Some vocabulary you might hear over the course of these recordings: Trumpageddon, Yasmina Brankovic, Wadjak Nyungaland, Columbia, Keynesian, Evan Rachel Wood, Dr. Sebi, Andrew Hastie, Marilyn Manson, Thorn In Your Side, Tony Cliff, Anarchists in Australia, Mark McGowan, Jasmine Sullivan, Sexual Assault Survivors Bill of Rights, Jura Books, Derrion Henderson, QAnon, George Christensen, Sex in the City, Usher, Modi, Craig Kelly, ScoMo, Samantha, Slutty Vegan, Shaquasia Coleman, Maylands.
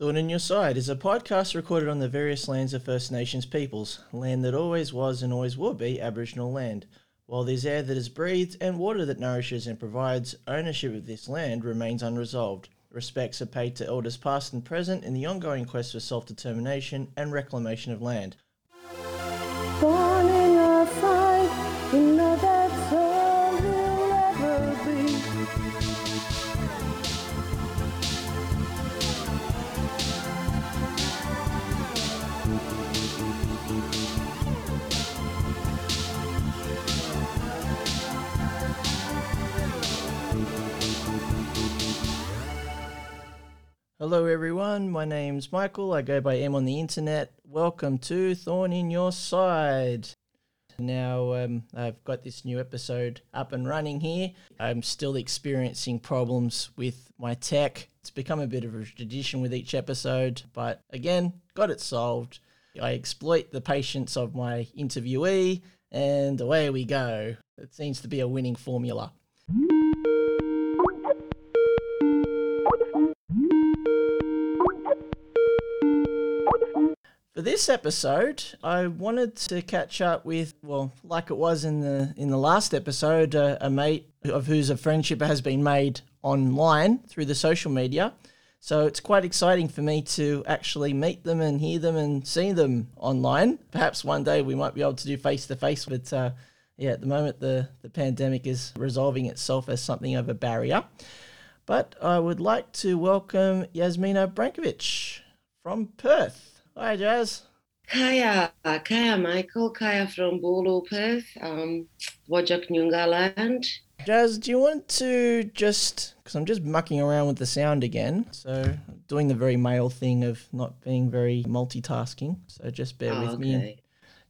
Thorn In Your Side is a podcast recorded on the various lands of First Nations peoples, land that always was and always will be Aboriginal land. While there's air that is breathed and water that nourishes and provides, ownership of this land remains unresolved. Respects are paid to elders past and present in the ongoing quest for self-determination and reclamation of land. Born in your side, you know that's all you'll ever be. Hello everyone, my name's Michael, I go by M on the internet. Welcome to Thorn In Your Side. Now I've got this new episode up and running here. I'm still experiencing problems with my tech. It's become a bit of a tradition with each episode, but again, got it solved. I exploit the patience of my interviewee and away we go. It seems to be a winning formula. For this episode, I wanted to catch up with, well, like it was in the last episode, a mate of whose a friendship has been made online through the social media. So it's quite exciting for me to actually meet them and hear them and see them online. Perhaps one day we might be able to do face-to-face, but yeah, at the moment the pandemic is resolving itself as something of a barrier. But I would like to welcome Yasmina Brankovic from Perth. Hi, Jazz. Kaya, Michael. Kaya from Bulu, Perth, Wadjak Nyungaland. Jazz, do you want to just, because I'm just mucking around with the sound again, so doing the very male thing of not being very multitasking, so just bear with me. You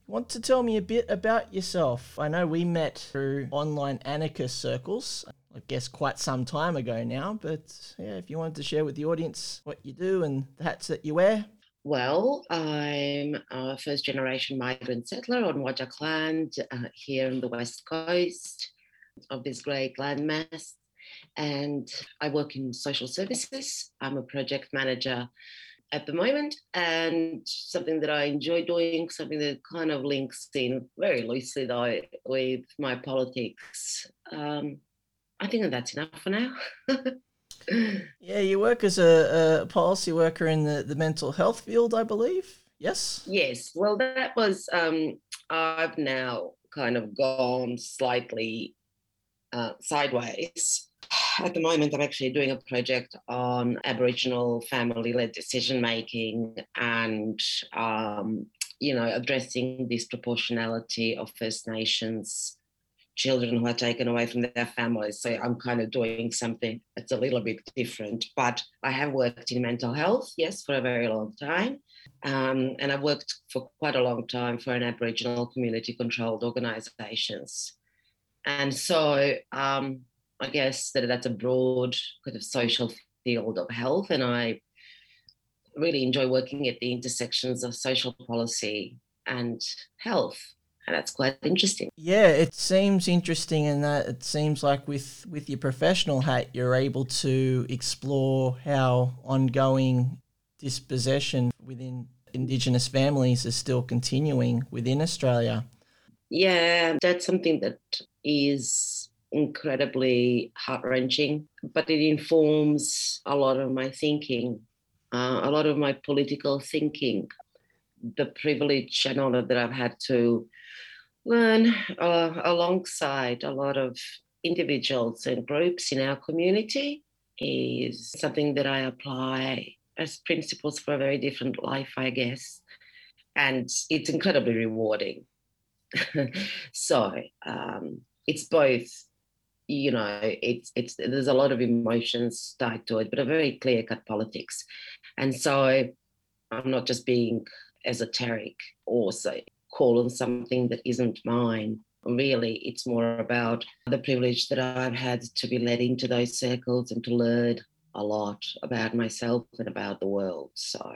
want to tell me a bit about yourself? I know we met through online anarchist circles, I guess quite some time ago now, but yeah, if you wanted to share with the audience what you do and the hats that you wear. Well, I'm a first-generation migrant settler on Wadjak land here on the west coast of this great landmass, and I work in social services. I'm a project manager at the moment, and something that I enjoy doing, something that kind of links in very loosely, though, with my politics. I think that's enough for now. Yeah, you work as a policy worker in the mental health field, I believe. Yes? Yes. Well, that was, I've now kind of gone slightly sideways. At the moment, I'm actually doing a project on Aboriginal family-led decision-making and, addressing disproportionality of First Nations children who are taken away from their families. So I'm kind of doing something that's a little bit different, but I have worked in mental health, yes, for a very long time. And I've worked for quite a long time for an Aboriginal community-controlled organisations. And so I guess that's a broad kind of social field of health, and I really enjoy working at the intersections of social policy and health. And that's quite interesting. Yeah, it seems interesting in that it seems like with your professional hat, you're able to explore how ongoing dispossession within Indigenous families is still continuing within Australia. Yeah, that's something that is incredibly heart-wrenching, but it informs a lot of my thinking, a lot of my political thinking. The privilege and honour that I've had to learn alongside a lot of individuals and groups in our community is something that I apply as principles for a very different life, I guess. And it's incredibly rewarding. So it's both, it's there's a lot of emotions tied to it, but a very clear-cut politics. And so I'm not just being esoteric or say call on something that isn't mine. Really, it's more about the privilege that I've had to be led into those circles and to learn a lot about myself and about the world. So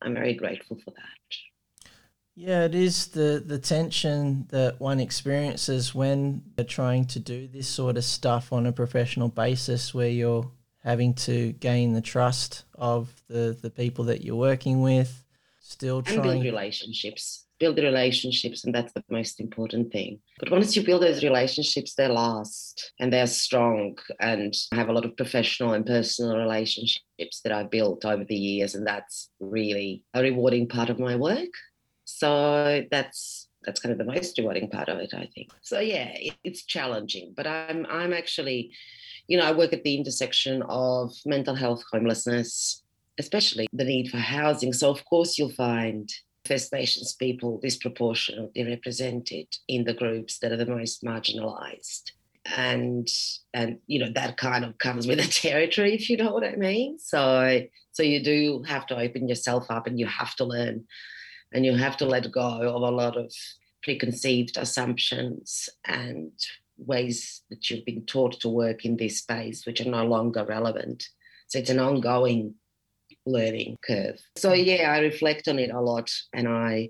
I'm very grateful for that. Yeah, it is the tension that one experiences when they're trying to do this sort of stuff on a professional basis where you're having to gain the trust of the people that you're working with, still trying... And build relationships, and that's the most important thing. But once you build those relationships, they last and they're strong, and I have a lot of professional and personal relationships that I've built over the years, and that's really a rewarding part of my work. So that's kind of the most rewarding part of it, I think. So yeah, it's challenging, but I'm actually, you know, I work at the intersection of mental health, homelessness, especially the need for housing. So of course you'll find First Nations people disproportionately represented in the groups that are the most marginalised. And you know, that kind of comes with the territory, if you know what I mean. So you do have to open yourself up, and you have to learn, and you have to let go of a lot of preconceived assumptions and ways that you've been taught to work in this space, which are no longer relevant. So it's an ongoing learning curve. So yeah, I reflect on it a lot, and I'd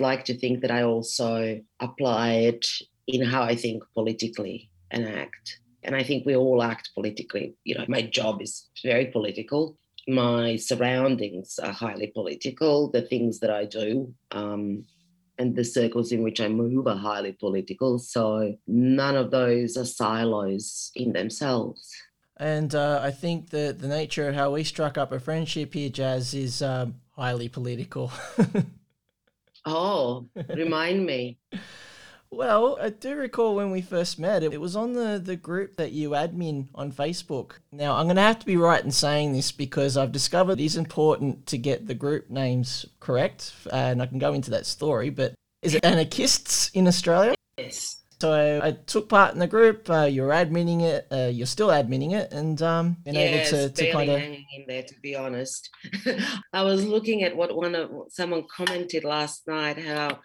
like to think that I also apply it in how I think politically and act. And I think we all act politically. You know, my job is very political. My surroundings are highly political. The things that I do and the circles in which I move are highly political. So none of those are silos in themselves. And I think the nature of how we struck up a friendship here, Jazz, is highly political. Oh, remind me. Well, I do recall when we first met, it was on the group that you admin on Facebook. Now, I'm going to have to be right in saying this because I've discovered it is important to get the group names correct, and I can go into that story, but is it Anarchists in Australia? Yes. So I took part in the group, you were adminning it, you're still adminning it, and able to kind of... hanging in there, to be honest. I was looking at what someone commented last night, how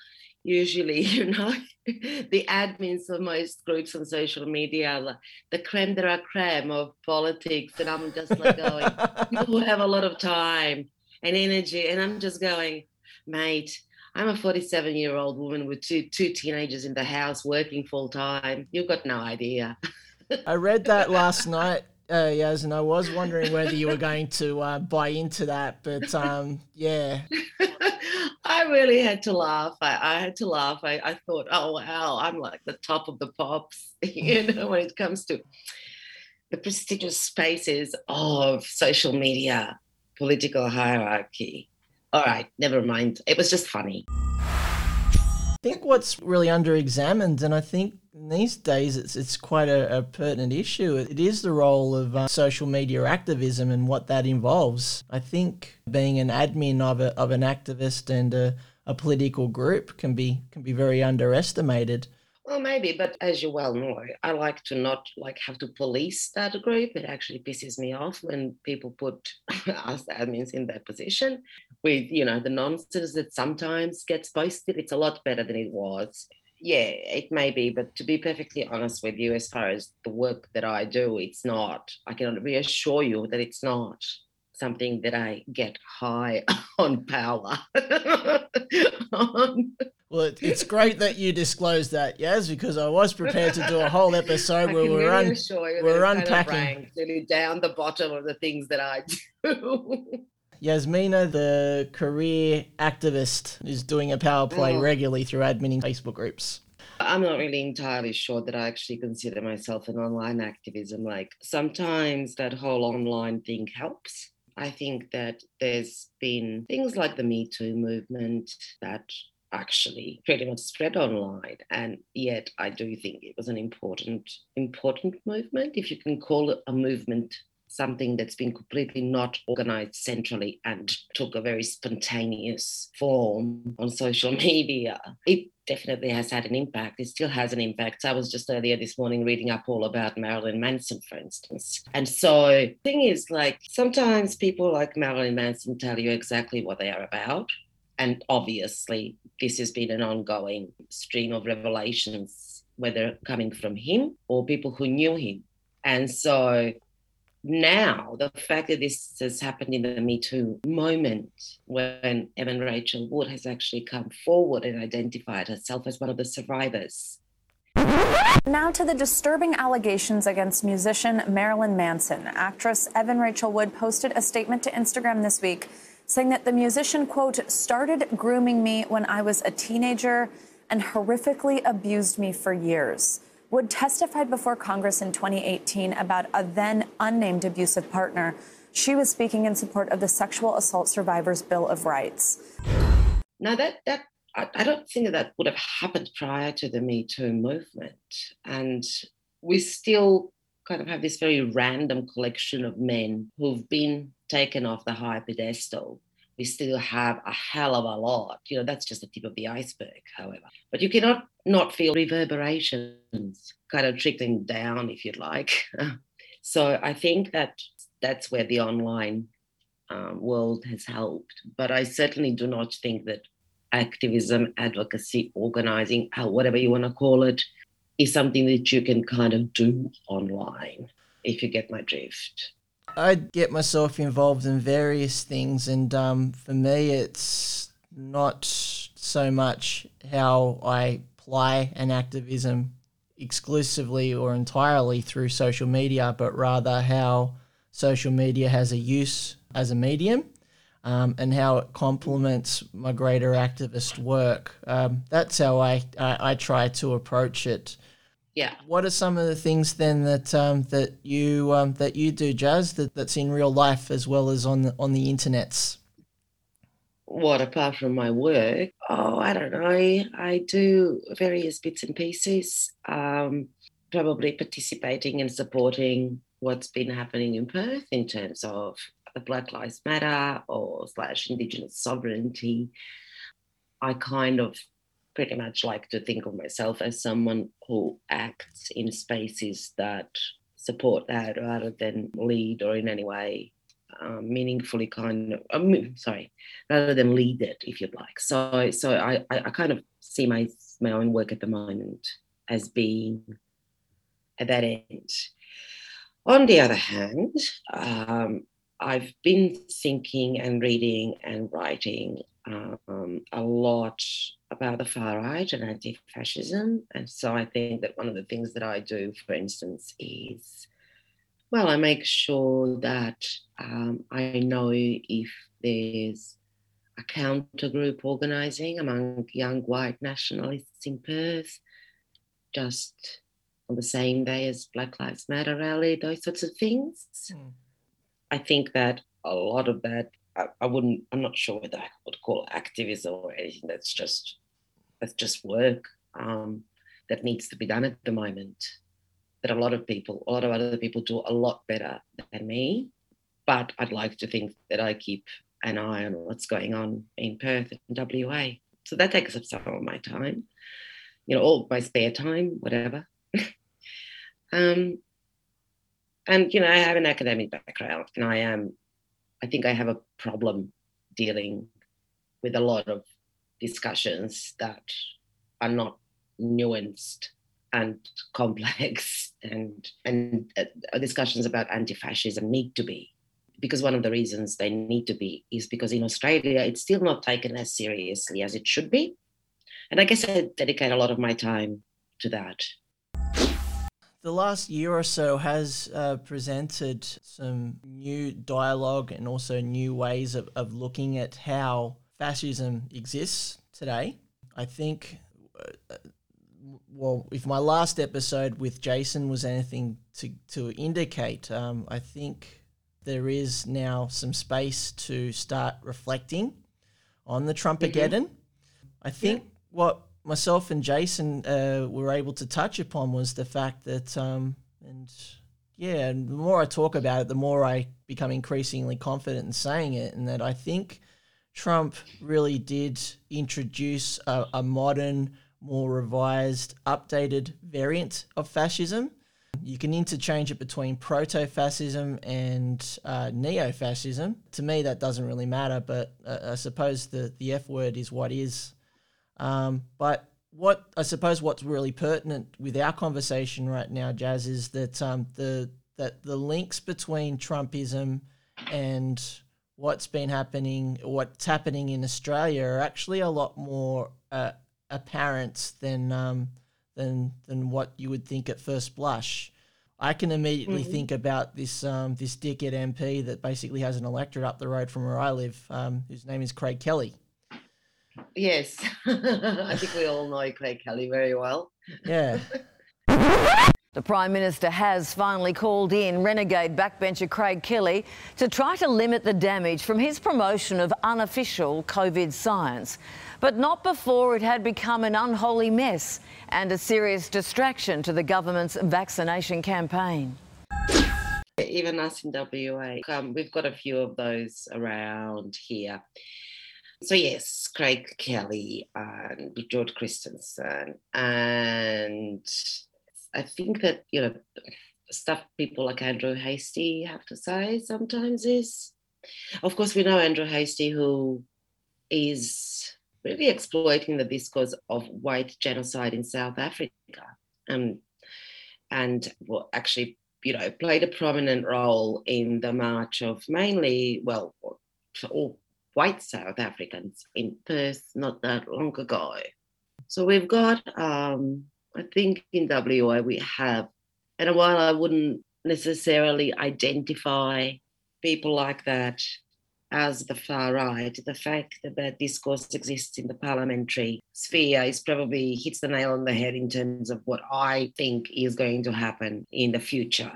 usually, you know, the admins of most groups on social media are like the creme de la creme of politics, and I'm just like going, people have a lot of time and energy, and I'm just going, mate, I'm a 47-year-old woman with two teenagers in the house working full-time. You've got no idea. I read that last night, Yaz, and I was wondering whether you were going to buy into that, but yeah. I really had to laugh. I had to laugh. I thought, oh, wow, I'm like the top of the pops, you know, when it comes to the prestigious spaces of social media, political hierarchy. All right, never mind. It was just funny. I think what's really underexamined, and I think these days it's quite a pertinent issue, it is the role of social media activism and what that involves. I think being an admin of an activist and a political group can be very underestimated. Well, maybe, but as you well know, I like to not have to police that group. It actually pisses me off when people put us admins in that position with, you know, the nonsense that sometimes gets posted. It's a lot better than it was. Yeah, it may be, but to be perfectly honest with you, as far as the work that I do, it's not. I can reassure you that it's not something that I get high on power. Well, it's great that you disclosed that, Yaz, because I was prepared to do a whole episode where we're unpacking really down the bottom of the things that I do. Yasmina, the career activist, is doing a power play regularly through adminning Facebook groups. I'm not really entirely sure that I actually consider myself an online activism. Like, sometimes that whole online thing helps. I think that there's been things like the Me Too movement that actually pretty much spread online, and yet I do think it was an important movement, if you can call it a movement, something that's been completely not organized centrally and took a very spontaneous form on social media. It definitely has had an impact. It still has an impact. I was just earlier this morning reading up all about Marilyn Manson, for instance. And so the thing is, like, sometimes people like Marilyn Manson tell you exactly what they are about. And obviously, this has been an ongoing stream of revelations, whether coming from him or people who knew him. And so now the fact that this has happened in the Me Too moment, when Evan Rachel Wood has actually come forward and identified herself as one of the survivors, Now to the disturbing allegations against musician Marilyn Manson. Actress Evan Rachel Wood posted a statement to Instagram this week saying that the musician, quote, started grooming me when I was a teenager and horrifically abused me for years. Wood testified before Congress in 2018 about a then unnamed abusive partner. She was speaking in support of the Sexual Assault Survivors Bill of Rights. Now, I don't think that would have happened prior to the Me Too movement. And we still kind of have this very random collection of men who've been taken off the high pedestal. We still have a hell of a lot. You know, that's just the tip of the iceberg, however. But you cannot not feel reverberations kind of trickling down, if you like. So I think that's where the online world has helped. But I certainly do not think that activism, advocacy, organising, whatever you want to call it, is something that you can kind of do online, if you get my drift. I get myself involved in various things, and for me it's not so much how I apply an activism exclusively or entirely through social media, but rather how social media has a use as a medium and how it complements my greater activist work. That's how I try to approach it. Yeah. What are some of the things then that you do, Jazz, that's in real life as well as on the internets? What, apart from my work? Oh, I don't know. I do various bits and pieces, probably participating and supporting what's been happening in Perth in terms of the Black Lives Matter or / Indigenous sovereignty. I kind of pretty much like to think of myself as someone who acts in spaces that support that rather than lead or in any way meaningfully rather than lead it, if you'd like. So I kind of see my own work at the moment as being at that end. On the other hand, I've been thinking and reading and writing a lot about the far right and anti-fascism. And so I think that one of the things that I do, for instance, is, well, I make sure that I know if there's a counter group organising among young white nationalists in Perth, just on the same day as Black Lives Matter rally, those sorts of things. Mm. I think that a lot of that, I'm not sure whether I would call activism or anything. That's just work that needs to be done at the moment. That a lot of other people do a lot better than me. But I'd like to think that I keep an eye on what's going on in Perth and WA. So that takes up some of my time, all my spare time, whatever. And, I have an academic background, and I think I have a problem dealing with a lot of discussions that are not nuanced and complex, and discussions about anti-fascism need to be, because one of the reasons they need to be is because in Australia it's still not taken as seriously as it should be. And I guess I dedicate a lot of my time to that. The last year or so has presented some new dialogue and also new ways of looking at how fascism exists today. I think, if my last episode with Jason was anything to indicate, I think there is now some space to start reflecting on the Trumpageddon. Mm-hmm. I think what myself and Jason were able to touch upon was the fact that, and the more I talk about it, the more I become increasingly confident in saying it, and that I think Trump really did introduce a modern, more revised, updated variant of fascism. You can interchange it between proto-fascism and neo-fascism. To me, that doesn't really matter, but I suppose the F word is what is. But what's really pertinent with our conversation right now, Jazz, is that the links between Trumpism and what's happening in Australia, are actually a lot more apparent than um, than what you would think at first blush. I can immediately think about this this dickhead MP that basically has an electorate up the road from where I live, whose name is Craig Kelly. Yes, I think we all know Craig Kelly very well. Yeah. The Prime Minister has finally called in renegade backbencher Craig Kelly to try to limit the damage from his promotion of unofficial COVID science, but not before it had become an unholy mess and a serious distraction to the government's vaccination campaign. Even us in WA, we've got a few of those around here. So yes, Craig Kelly and George Christensen, and I think that, you know, stuff people like Andrew Hastie have to say sometimes is, of course, we know Andrew Hastie, who is really exploiting the discourse of white genocide in South Africa, and well, actually, you know, played a prominent role in the march of mainly, well, all white South Africans in Perth not that long ago. So we've got... I think in WA we have, and while I wouldn't necessarily identify people like that as the far right, the fact that that discourse exists in the parliamentary sphere is probably hits the nail on the head in terms of what I think is going to happen in the future.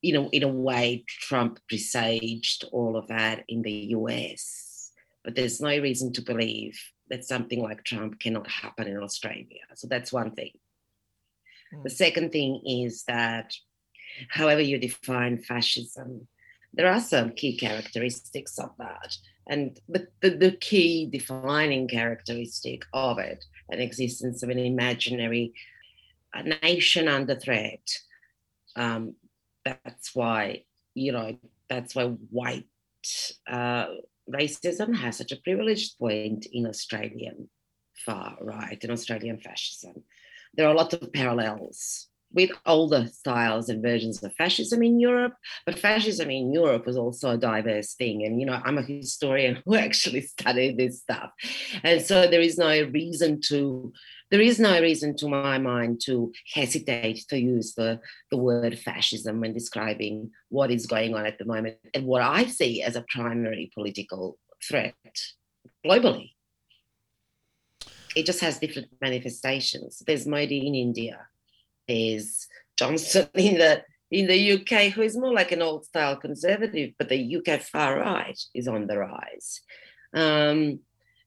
You know, in a way, Trump presaged all of that in the US, but there's no reason to believe that something like Trump cannot happen in Australia. So that's one thing. The second thing is that however you define fascism, there are some key characteristics of that. And the key defining characteristic of it, an existence of an imaginary nation under threat. That's why, you know, that's why white racism has such a privileged point in Australian far right and Australian fascism. There are lots of parallels with older styles and versions of fascism in Europe, but fascism in Europe was also a diverse thing. And, you know, I'm a historian who actually studied this stuff. And so there is no reason to my mind to hesitate to use the word fascism when describing what is going on at the moment and what I see as a primary political threat globally. It just has different manifestations. There's Modi in India. There's Johnson in the UK, who is more like an old-style conservative, but the UK far right is on the rise. And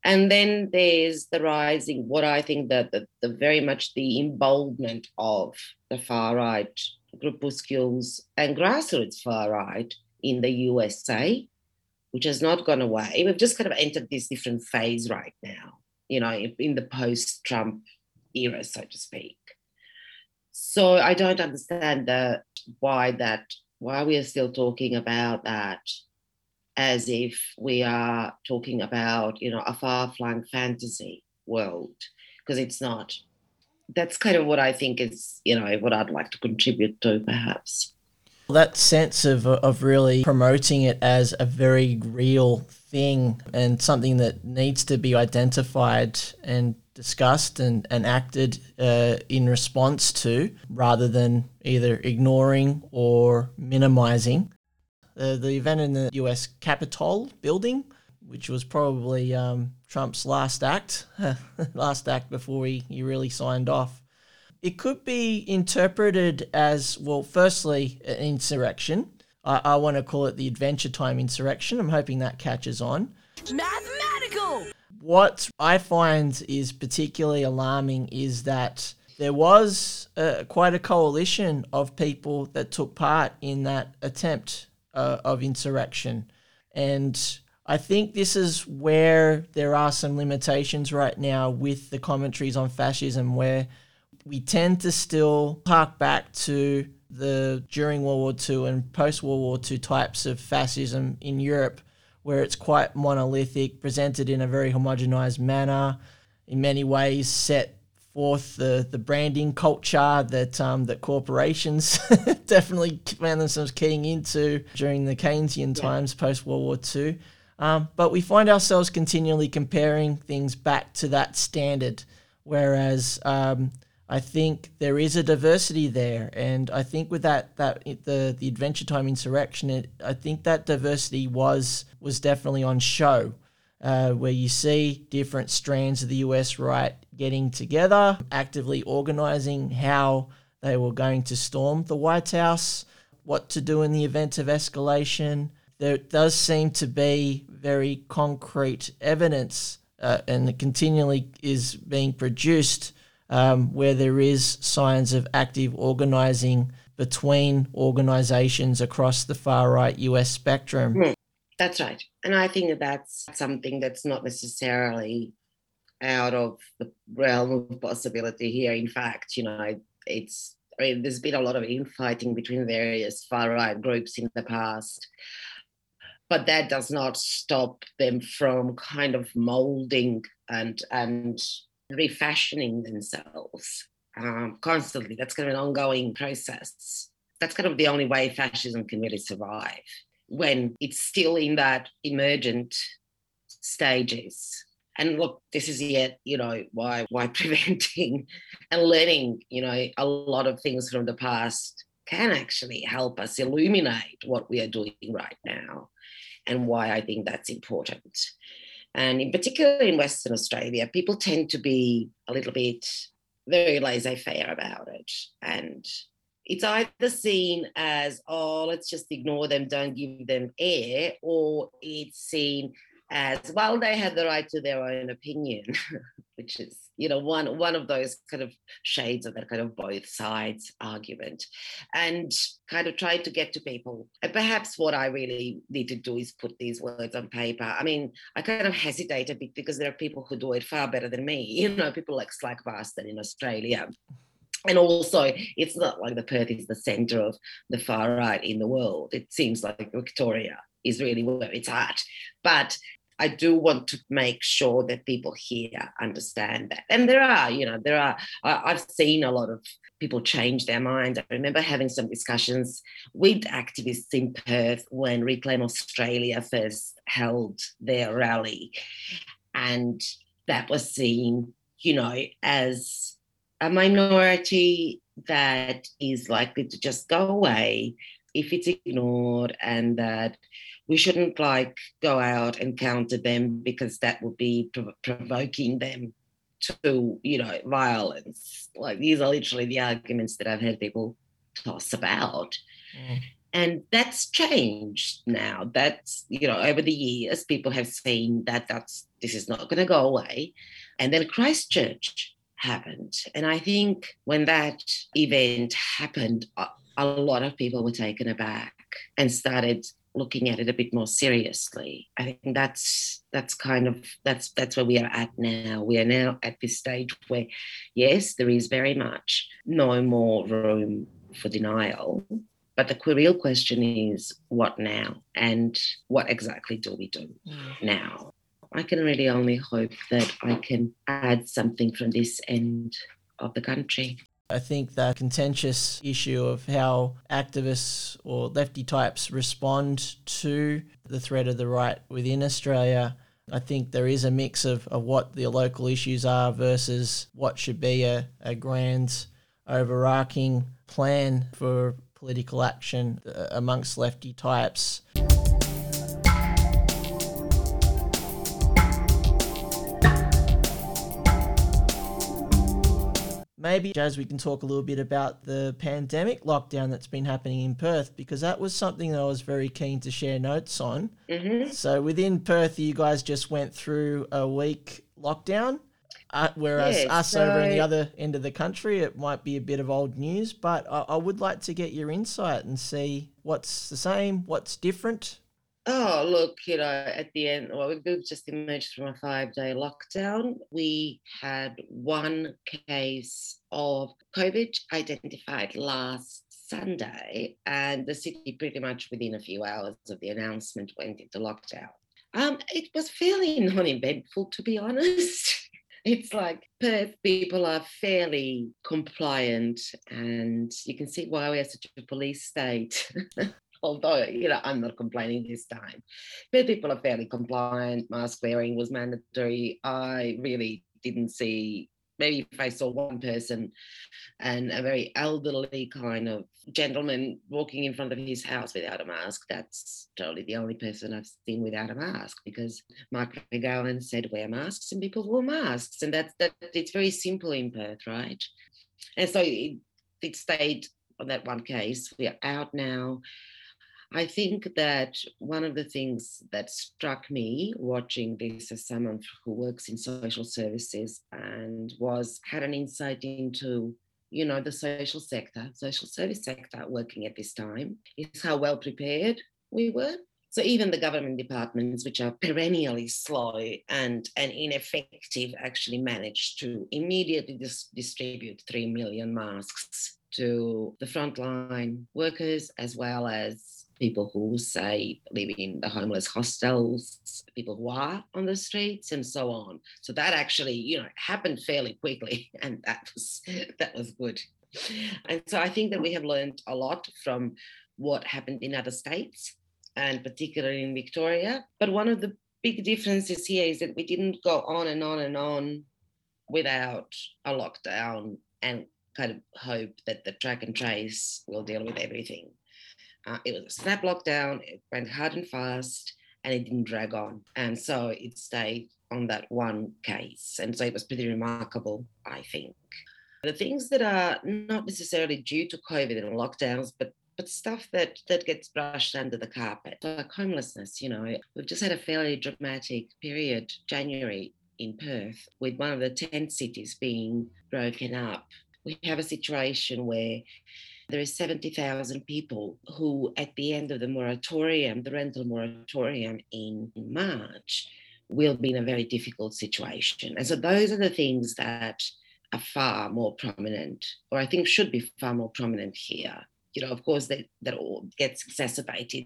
then there's the rising, what I think that the very much the emboldenment of the far right groupuscules and grassroots far right in the USA, which has not gone away. We've just kind of entered this different phase right now, you know, in the post-Trump era, so to speak. So I don't understand why we are still talking about that as if we are talking about, you know, a far-flung fantasy world, because it's not. That's kind of what I think is, you know, what I'd like to contribute to, perhaps. That sense of really promoting it as a very real thing and something that needs to be identified and discussed and acted in response to, rather than either ignoring or minimizing. The event in the US Capitol building, which was probably Trump's last act before he really signed off. It could be interpreted as, well, firstly, an insurrection. I want to call it the Adventure Time insurrection. I'm hoping that catches on. Mathematical! What I find is particularly alarming is that there was quite a coalition of people that took part in that attempt of insurrection. And I think this is where there are some limitations right now with the commentaries on fascism, where we tend to still hark back to the during World War II and post-World War II types of fascism in Europe, where it's quite monolithic, presented in a very homogenized manner, in many ways set forth the branding culture that corporations definitely found themselves keying into during the Keynesian times post-World War II. But we find ourselves continually comparing things back to that standard, whereas I think there is a diversity there, and I think with the Adventure Time insurrection, I think that diversity was definitely on show, where you see different strands of the US right getting together, actively organising how they were going to storm the White House, what to do in the event of escalation. There does seem to be very concrete evidence, and it continually is being produced, where there is signs of active organising between organisations across the far-right US spectrum. Mm, that's right. And I think that's something that's not necessarily out of the realm of possibility here. In fact, there's been a lot of infighting between various far-right groups in the past, but that does not stop them from kind of moulding and refashioning themselves constantly. That's kind of an ongoing process. That's kind of the only way fascism can really survive, when it's still in that emergent stages. And look, this is yet, why preventing and learning, a lot of things from the past can actually help us illuminate what we are doing right now and why I think that's important. And in particular in Western Australia, people tend to be a little bit very laissez-faire about it. And it's either seen as, let's just ignore them, don't give them air, or it's seen as, well, they have the right to their own opinion, which is, one of those kind of shades of that kind of both sides argument, and kind of try to get to people. And perhaps what I really need to do is put these words on paper. I mean, I kind of hesitate a bit because there are people who do it far better than me, people like Slack Bastard in Australia. And also, it's not like the Perth is the centre of the far right in the world. It seems like Victoria is really where it's at. But I do want to make sure that people here understand that. And I've seen a lot of people change their minds. I remember having some discussions with activists in Perth when Reclaim Australia first held their rally. And that was seen, as a minority that is likely to just go away if it's ignored, and that we shouldn't go out and counter them because that would be provoking them to, violence. These are literally the arguments that I've heard people toss about. Mm. And that's changed now. That's, over the years, people have seen that this is not going to go away. And then Christchurch happened. And I think when that event happened, a lot of people were taken aback and started looking at it a bit more seriously. I think that's where we are at now. We are now at this stage where, yes, there is very much no more room for denial, but the real question is what now, and what exactly do we do now? I can really only hope that I can add something from this end of the country. I think that contentious issue of how activists or lefty types respond to the threat of the right within Australia, I think there is a mix of what the local issues are versus what should be a grand overarching plan for political action amongst lefty types. Maybe, Jazz, we can talk a little bit about the pandemic lockdown that's been happening in Perth, because that was something that I was very keen to share notes on. Mm-hmm. So within Perth, you guys just went through a week lockdown, whereas over in the other end of the country, it might be a bit of old news, but I would like to get your insight and see what's the same, what's different. Oh, look, at the end, we've just emerged from a 5-day lockdown. We had one case of COVID identified last Sunday, and the city pretty much within a few hours of the announcement went into lockdown. It was fairly non-eventful, to be honest. It's like Perth people are fairly compliant, and you can see why we are such a police state. Although, I'm not complaining this time. But people are fairly compliant. Mask wearing was mandatory. I really didn't see maybe if I saw one person, and a very elderly kind of gentleman walking in front of his house without a mask, that's totally the only person I've seen without a mask, because Mark McGowan said wear masks and people wore masks, and that it's very simple in Perth, right? And so it stayed on that one case. We are out now. I think that one of the things that struck me watching this as someone who works in social services and had an insight into, you know, the social service sector working at this time, is how well prepared we were. So even the government departments, which are perennially slow and ineffective, actually managed to immediately distribute 3 million masks to the frontline workers, as well as people who, say, live in the homeless hostels, people who are on the streets, and so on. So that actually, you know, happened fairly quickly, and that was good. And so I think that we have learned a lot from what happened in other states, and particularly in Victoria. But one of the big differences here is that we didn't go on and on and on without a lockdown and kind of hope that the track and trace will deal with everything. It was a snap lockdown, it went hard and fast, and it didn't drag on. And so it stayed on that one case. And so it was pretty remarkable, I think. The things that are not necessarily due to COVID and lockdowns, but stuff that gets brushed under the carpet, like homelessness, you know. We've just had a fairly dramatic period, January, in Perth, with one of the tent cities being broken up. We have a situation where there is 70,000 people who, at the end of the moratorium, the rental moratorium in March, will be in a very difficult situation. And so those are the things that are far more prominent, or I think should be far more prominent here. You know, of course, that all gets exacerbated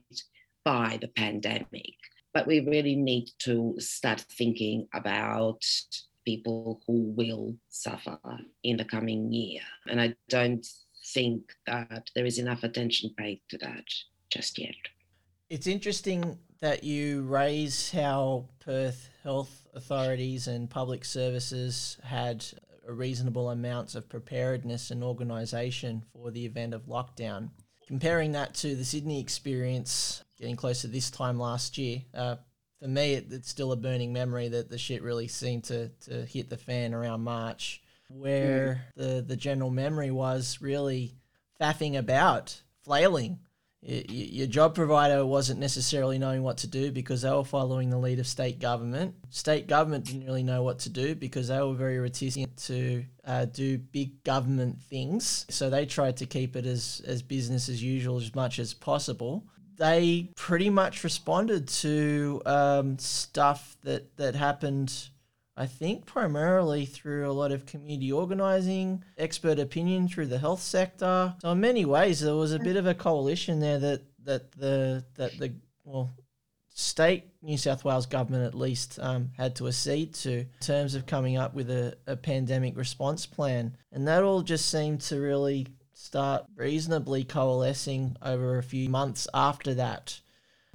by the pandemic, but we really need to start thinking about people who will suffer in the coming year. And I don't think that there is enough attention paid to that just yet. It's interesting that you raise how Perth health authorities and public services had a reasonable amount of preparedness and organisation for the event of lockdown. Comparing that to the Sydney experience, getting close to this time last year, for me it's still a burning memory that the shit really seemed to hit the fan around March, where the general memory was really faffing about, flailing. Your job provider wasn't necessarily knowing what to do because they were following the lead of state government. State government didn't really know what to do because they were very reticent to do big government things. So they tried to keep it as business as usual as much as possible. They pretty much responded to stuff that happened, I think, primarily through a lot of community organising, expert opinion through the health sector. So in many ways, there was a bit of a coalition there that the state New South Wales government at least had to accede to in terms of coming up with a pandemic response plan. And that all just seemed to really start reasonably coalescing over a few months after that.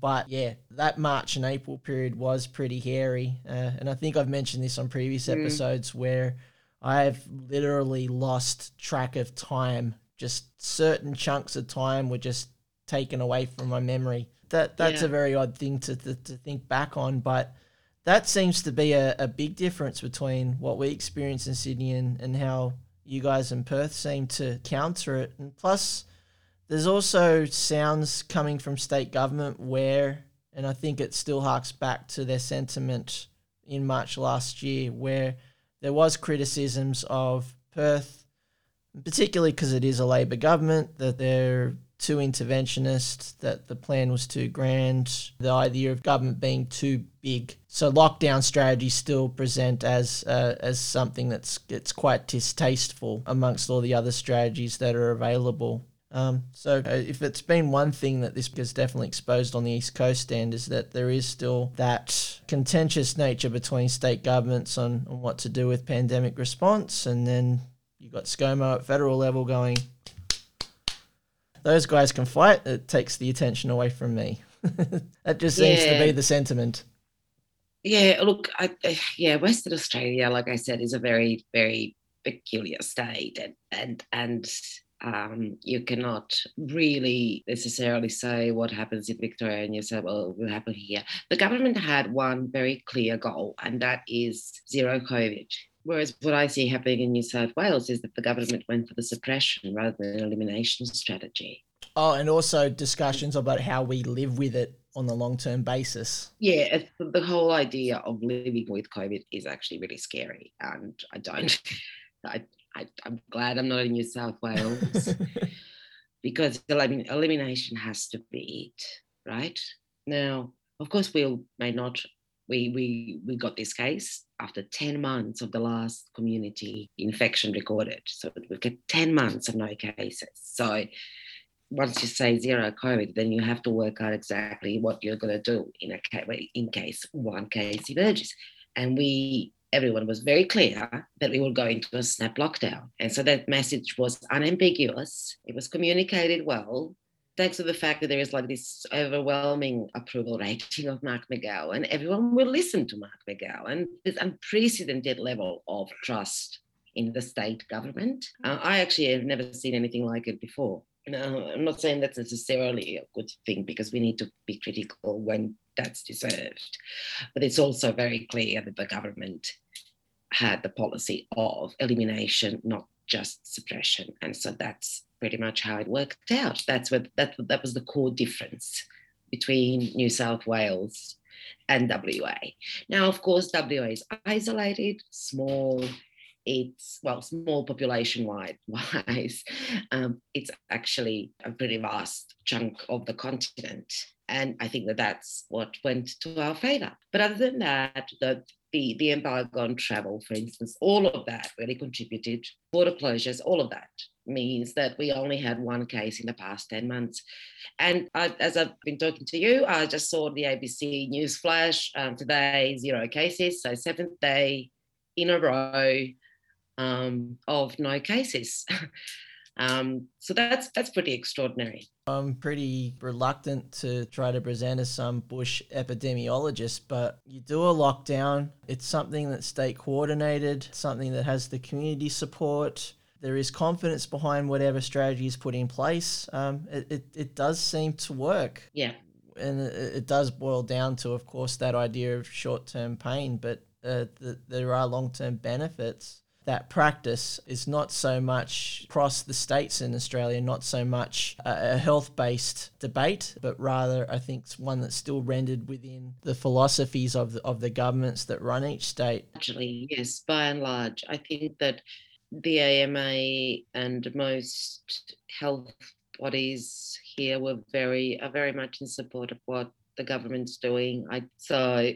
But yeah, that March and April period was pretty hairy. And I think I've mentioned this on previous episodes where I've literally lost track of time. Just certain chunks of time were just taken away from my memory. That's a very odd thing to think back on. But that seems to be a big difference between what we experienced in Sydney and how you guys in Perth seem to counter it. And plus, there's also sounds coming from state government where, and I think it still harks back to their sentiment in March last year, where there was criticisms of Perth, particularly because it is a Labor government, that they're too interventionist, that the plan was too grand, the idea of government being too big. So lockdown strategies still present as something that's quite distasteful amongst all the other strategies that are available. So if it's been one thing that this is definitely exposed on the East Coast end, is that there is still that contentious nature between state governments on what to do with pandemic response. And then you've got ScoMo at federal level going, those guys can fight. It takes the attention away from me. That just seems to be the sentiment. Yeah, look, Western Australia, like I said, is a very, very peculiar state, and you cannot really necessarily say what happens in Victoria and you say, well, it will happen here. The government had one very clear goal, and that is zero COVID. Whereas what I see happening in New South Wales is that the government went for the suppression rather than an elimination strategy. Oh, and also discussions about how we live with it on the long-term basis. Yeah, the whole idea of living with COVID is actually really scary, and I'm glad I'm not in New South Wales because elimination has to be it, right? Now, of course, we got this case after 10 months of the last community infection recorded. So we get 10 months of no cases. So once you say zero COVID, then you have to work out exactly what you're going to do in case one case emerges. And everyone was very clear that we will go into a snap lockdown. And so that message was unambiguous. It was communicated well, thanks to the fact that there is this overwhelming approval rating of Mark McGowan. Everyone will listen to Mark McGowan. This unprecedented level of trust in the state government. I actually have never seen anything like it before. No, I'm not saying that's necessarily a good thing, because we need to be critical when that's deserved. But it's also very clear that the government had the policy of elimination, not just suppression. And so that's pretty much how it worked out. That was the core difference between New South Wales and WA. Now, of course, WA is isolated, small. It's, small population-wise. It's actually a pretty vast chunk of the continent. And I think that that's what went to our favour. But other than that, the embargo on travel, for instance, all of that really contributed. Border closures, all of that means that we only had one case in the past 10 months. And as I've been talking to you, I just saw the ABC news flash today, zero cases, so seventh day in a row of no cases. So that's pretty extraordinary. I'm pretty reluctant to try to present as some bush epidemiologist, but you do a lockdown. It's something that's state coordinated, something that has the community support. There is confidence behind whatever strategy is put in place. It does seem to work. Yeah. And it does boil down to, of course, that idea of short-term pain, but there are long-term benefits. That practice is not so much across the states in Australia, not so much a health-based debate, but rather I think it's one that's still rendered within the philosophies of the governments that run each state. Actually, yes, by and large. I think that the AMA and most health bodies here are very much in support of what the government's doing. So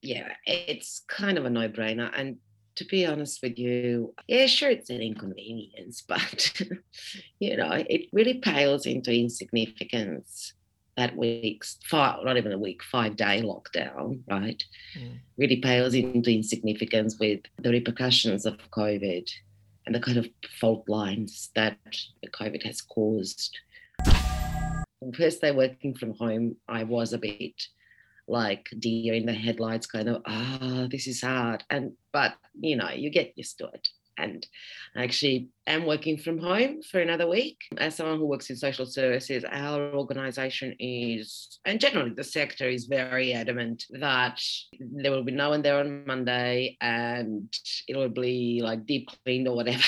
yeah, it's kind of a no-brainer. And to be honest with you, yeah, sure, it's an inconvenience, but, it really pales into insignificance, that week's, not even a week, 5-day lockdown, right? Mm. Really pales into insignificance with the repercussions of COVID and the kind of fault lines that COVID has caused. First day working from home, I was a bit like deer in the headlights, kind of, this is hard. But, you get used to it. And I actually am working from home for another week. As someone who works in social services, our organisation is, and generally the sector is very adamant that there will be no one there on Monday and it will be deep cleaned or whatever.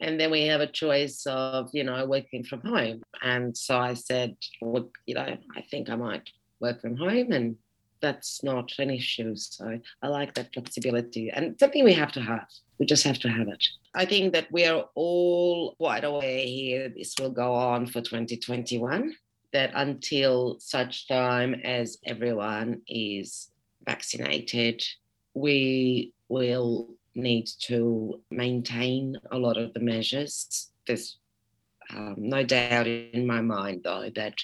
And then we have a choice of, working from home. And so I said, look, I think I might work from home, and that's not an issue. So I like that flexibility, and something we have to have. We just have to have it. I think that we are all wide aware here. This will go on for 2021, that until such time as everyone is vaccinated, we will need to maintain a lot of the measures. There's no doubt in my mind, though, that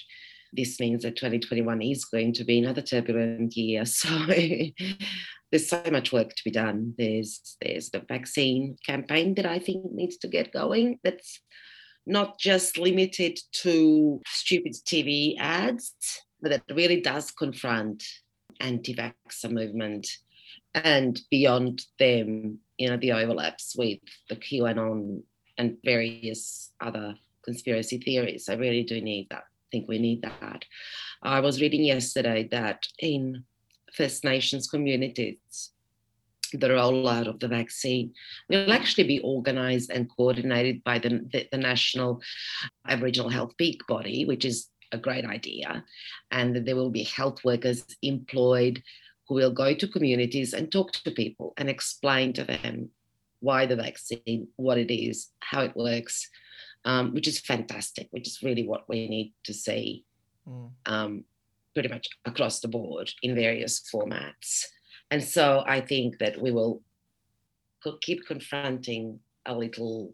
this means that 2021 is going to be another turbulent year. So there's so much work to be done. There's the vaccine campaign that I think needs to get going. That's not just limited to stupid TV ads, but that really does confront anti-vaxxer movement and beyond them, you know, the overlaps with the QAnon and various other conspiracy theories. I really do need that. I think we need that. I was reading yesterday that in First Nations communities, the rollout of the vaccine will actually be organised and coordinated by the National Aboriginal Health Peak Body, which is a great idea, and that there will be health workers employed who will go to communities and talk to people and explain to them why the vaccine, what it is, how it works, which is fantastic, which is really what we need to see pretty much across the board in various formats. And so I think that we will keep confronting our little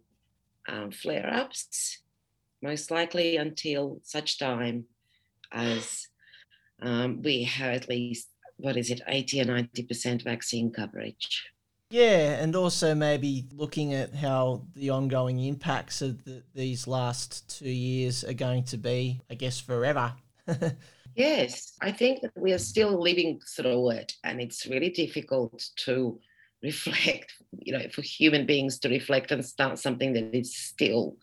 flare-ups, most likely until such time as we have at least, 80 or 90% vaccine coverage. Yeah, and also maybe looking at how the ongoing impacts of these last 2 years are going to be, I guess, forever. Yes, I think that we are still living through it, and it's really difficult to reflect, you know, for human beings to reflect and start something that is still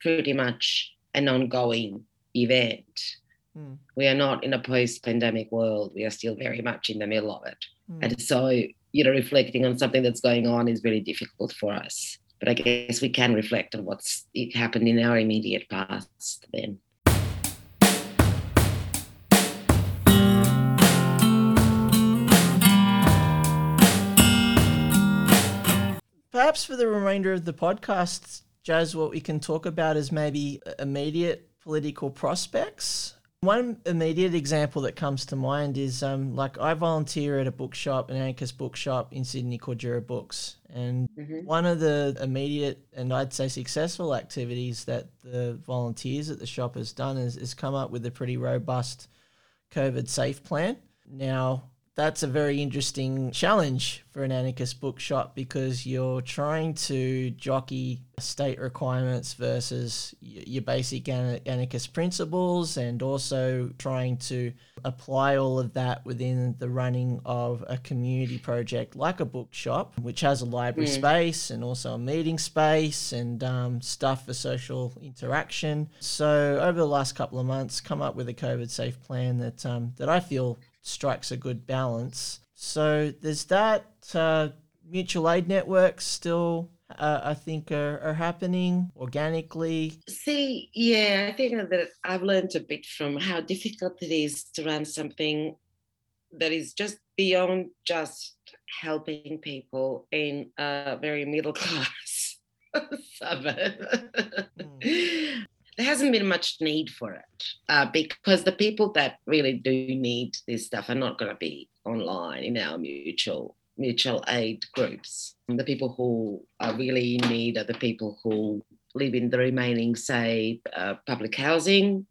pretty much an ongoing event. Mm. We are not in a post-pandemic world. We are still very much in the middle of it. Mm. And so, you know, reflecting on something that's going on is really difficult for us. But I guess we can reflect on what's happened in our immediate past then. Perhaps for the remainder of the podcast, Jazz, what we can talk about is maybe immediate political prospects. One immediate example that comes to mind is I volunteer at a bookshop, an anarchist bookshop in Sydney called Jura Books. And one of the immediate and I'd say successful activities that the volunteers at the shop has done is come up with a pretty robust COVID safe plan. Now, that's a very interesting challenge for an anarchist bookshop because you're trying to jockey state requirements versus your basic anarchist principles, and also trying to apply all of that within the running of a community project like a bookshop, which has a library space and also a meeting space and stuff for social interaction. So over the last couple of months, come up with a COVID safe plan that that I feel strikes a good balance. So there's that. Mutual aid networks still, I think, are happening organically. See, yeah, I think that I've learned a bit from how difficult it is to run something that is just beyond just helping people in a very middle-class suburb. There hasn't been much need for it because the people that really do need this stuff are not going to be online in our mutual aid groups. The people who are really in need are the people who live in the remaining, say, public housing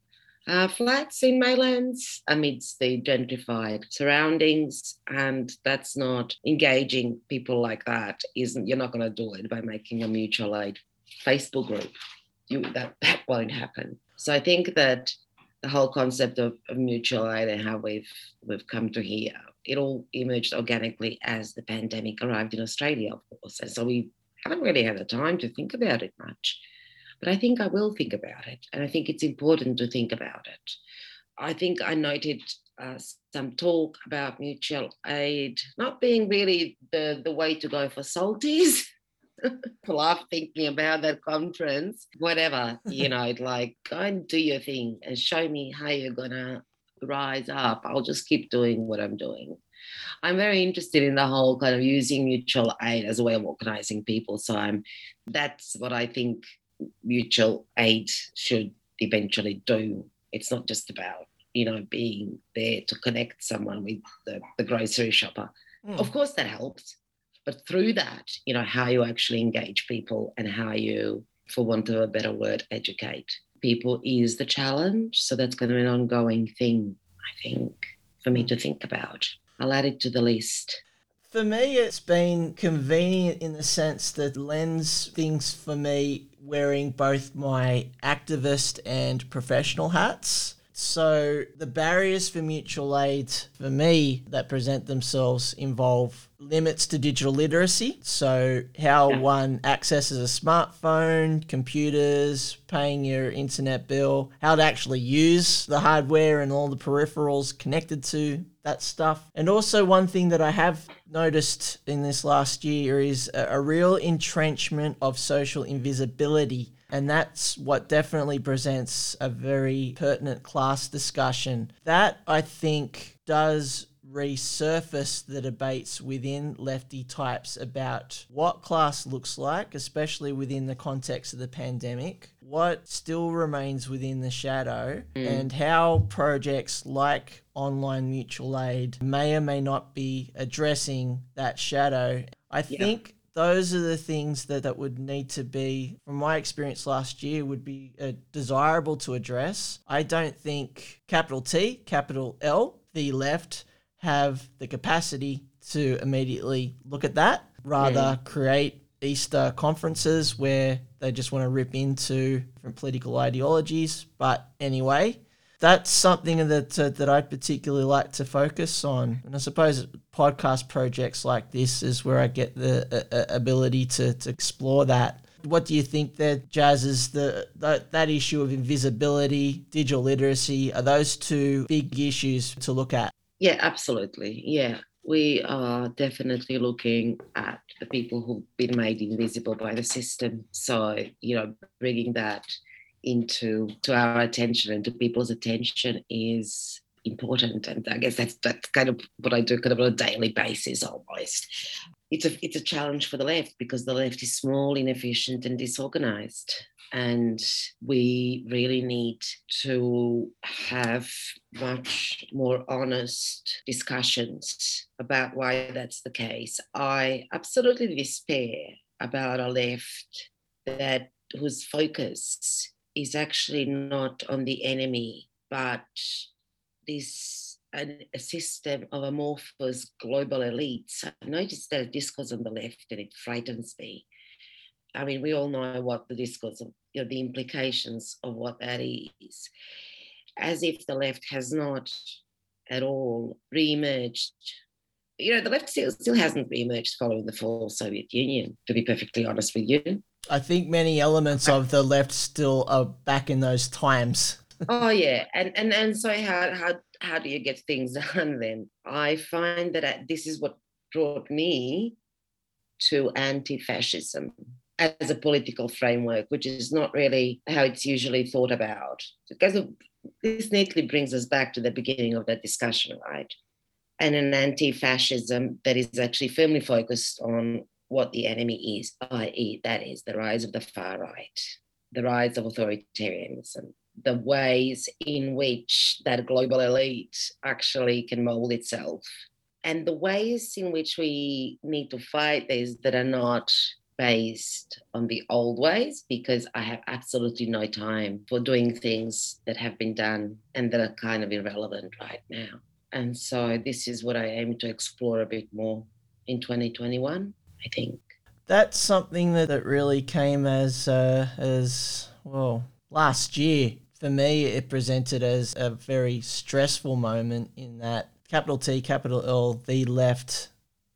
flats in Maylands amidst the gentrified surroundings, and that's not engaging people like that. You're not going to do it by making a mutual aid Facebook group. That won't happen. So I think that the whole concept of mutual aid and how we've come to here, it all emerged organically as the pandemic arrived in Australia, of course. And so we haven't really had the time to think about it much. But I think I will think about it. And I think it's important to think about it. I think I noted some talk about mutual aid not being really the way to go for salties. I love thinking about that conference. Whatever, you know, like, go and do your thing and show me how you're going to rise up. I'll just keep doing what I'm doing. I'm very interested in the whole kind of using mutual aid as a way of organising people. So that's what I think mutual aid should eventually do. It's not just about, you know, being there to connect someone with the grocery shopper. Mm. Of course that helps. But through that, you know, how you actually engage people and how you, for want of a better word, educate people is the challenge. So that's going to be an ongoing thing, I think, for me to think about. I'll add it to the list. For me, it's been convenient in the sense that lends things for me wearing both my activist and professional hats. So the barriers for mutual aid, for me, that present themselves involve limits to digital literacy. So how one accesses a smartphone, computers, paying your internet bill, how to actually use the hardware and all the peripherals connected to that stuff. And also one thing that I have noticed in this last year is a real entrenchment of social invisibility. And that's what definitely presents a very pertinent class discussion. That, I think, does resurface the debates within lefty types about what class looks like, especially within the context of the pandemic, what still remains within the shadow, and how projects like online mutual aid may or may not be addressing that shadow. I think those are the things that would need to be, from my experience last year, would be desirable to address. I don't think capital T, capital L, the left, have the capacity to immediately look at that, rather create Easter conferences where they just want to rip into different political ideologies. But anyway, that's something that I'd particularly like to focus on. And I suppose podcast projects like this is where I get the ability to explore that. What do you think there, Jazz, is that issue of invisibility, digital literacy? Are those two big issues to look at? Yeah, absolutely. Yeah, we are definitely looking at the people who've been made invisible by the system. So, bringing that into our attention and to people's attention is important. And I guess that's kind of what I do kind of on a daily basis almost. It's a challenge for the left because the left is small, inefficient and disorganised. And we really need to have much more honest discussions about why that's the case. I absolutely despair about a left whose focus is actually not on the enemy, but a system of amorphous global elites. I've noticed that discourse on the left, and it frightens me. I mean, we all know what the discourse of, the implications of what that is, as if the left has not at all re-emerged. The left still hasn't re-emerged following the fall of the Soviet Union, to be perfectly honest with you. I think many elements of the left still are back in those times. Oh, yeah. And so how do you get things done then? I find that this is what brought me to anti-fascism as a political framework, which is not really how it's usually thought about. Because this neatly brings us back to the beginning of that discussion, right? And an anti-fascism that is actually firmly focused on what the enemy is, i.e. that is the rise of the far right, the rise of authoritarianism, the ways in which that global elite actually can mold itself, and the ways in which we need to fight these that are not based on the old ways, because I have absolutely no time for doing things that have been done and that are kind of irrelevant right now. And so this is what I aim to explore a bit more in 2021, I think. That's something that really came last year. For me, it presented as a very stressful moment in that capital T, capital L, the left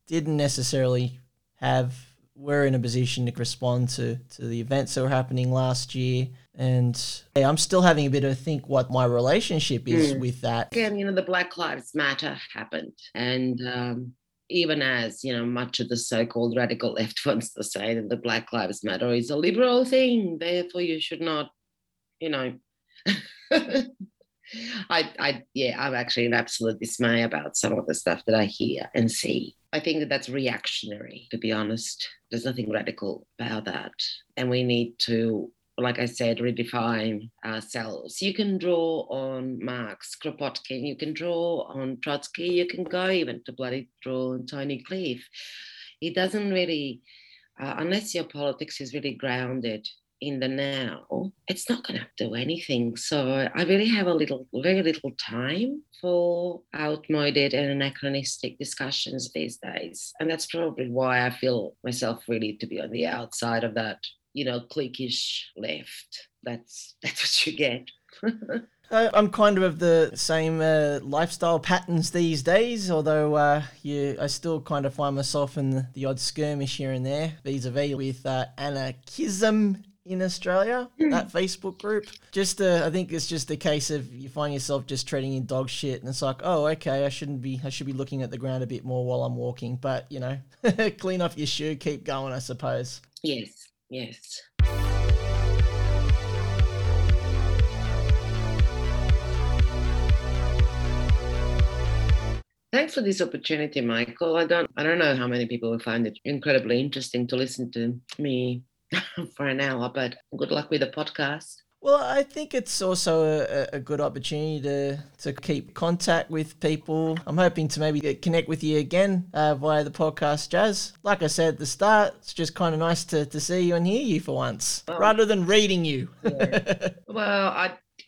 didn't necessarily were in a position to respond to the events that were happening last year. And I'm still having a bit of a think what my relationship is with that. Again, the Black Lives Matter happened. And even as, much of the so-called radical left wants to say that the Black Lives Matter is a liberal thing, therefore you should not, I'm actually in absolute dismay about some of the stuff that I hear and see. I think that's reactionary, to be honest. There's nothing radical about that. And we need to, like I said, redefine ourselves. You can draw on Marx, Kropotkin, you can draw on Trotsky, you can go even to bloody draw on Tony Cliff. It doesn't really, unless your politics is really grounded in the now, it's not going to do anything. So I really have very little time for outmoded and anachronistic discussions these days. And that's probably why I feel myself really to be on the outside of that, cliquish left. That's what you get. I'm kind of the same lifestyle patterns these days, although I still kind of find myself in the odd skirmish here and there, vis-a-vis with anarchism in Australia, that Facebook group. I think it's just a case of you find yourself just treading in dog shit, and it's like, oh, okay, I should be looking at the ground a bit more while I'm walking, but, you know, clean off your shoe, keep going, I suppose. Yes, yes. Thanks for this opportunity, Michael. I don't know how many people will find it incredibly interesting to listen to me for an hour, but good luck with the podcast. Well, I think it's also a good opportunity to keep contact with people. I'm hoping to maybe connect with you again via the podcast, Jazz. Like I said at the start, it's just kind of nice to see you and hear you for once, rather than reading you. Yeah. Well,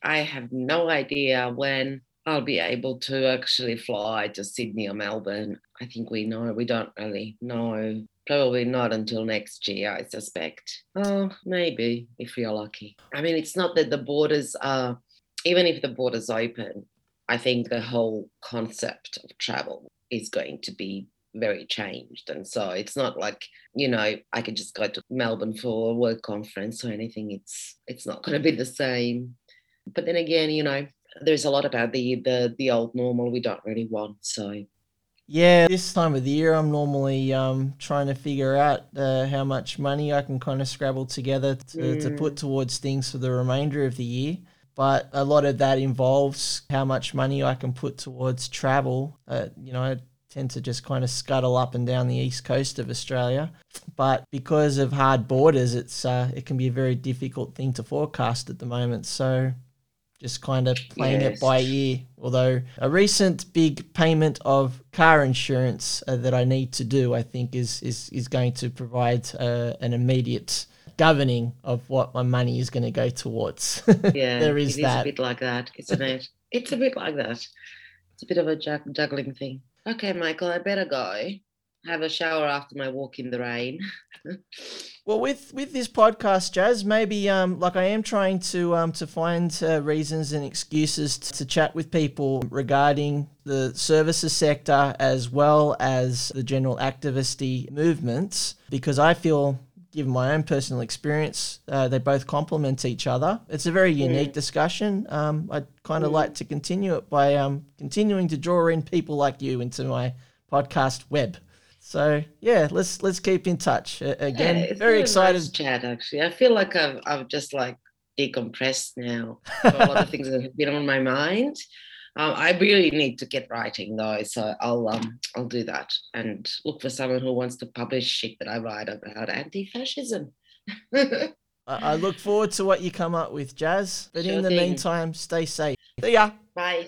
I have no idea when I'll be able to actually fly to Sydney or Melbourne. I think we don't really know. Probably not until next year, I suspect. Oh, maybe, if we are lucky. I mean, it's not that the borders are, even if the borders open, I think the whole concept of travel is going to be very changed. And so it's not like, you know, I could just go to Melbourne for a work conference or anything. It's not going to be the same. But then again, you know, there's a lot about the old normal we don't really want, so. Yeah, this time of the year I'm normally trying to figure out how much money I can kind of scrabble together to put towards things for the remainder of the year. But a lot of that involves how much money I can put towards travel. You know, I tend to just kind of scuttle up and down the east coast of Australia. But because of hard borders, it can be a very difficult thing to forecast at the moment, so just kind of playing it by ear. Although a recent big payment of car insurance that I need to do, I think, is going to provide an immediate governing of what my money is going to go towards. Yeah, it is a bit like that, isn't it? It's a bit like that. It's a bit of a juggling thing. Okay, Michael, I better go. Have a shower after my walk in the rain. Well, with this podcast, Jazz, maybe I am trying to find reasons and excuses to chat with people regarding the services sector as well as the general activist movements, because I feel, given my own personal experience, they both complement each other. It's a very unique discussion. I'd kind of like to continue it by continuing to draw in people like you into my podcast web. So yeah, let's keep in touch again. Yeah, it's very excited. Nice chat, actually. I feel like I've just like decompressed now for a lot of things that have been on my mind. I really need to get writing though, so I'll do that and look for someone who wants to publish shit that I write about anti-fascism. I look forward to what you come up with, Jazz. But sure in the meantime, stay safe. See ya. Bye.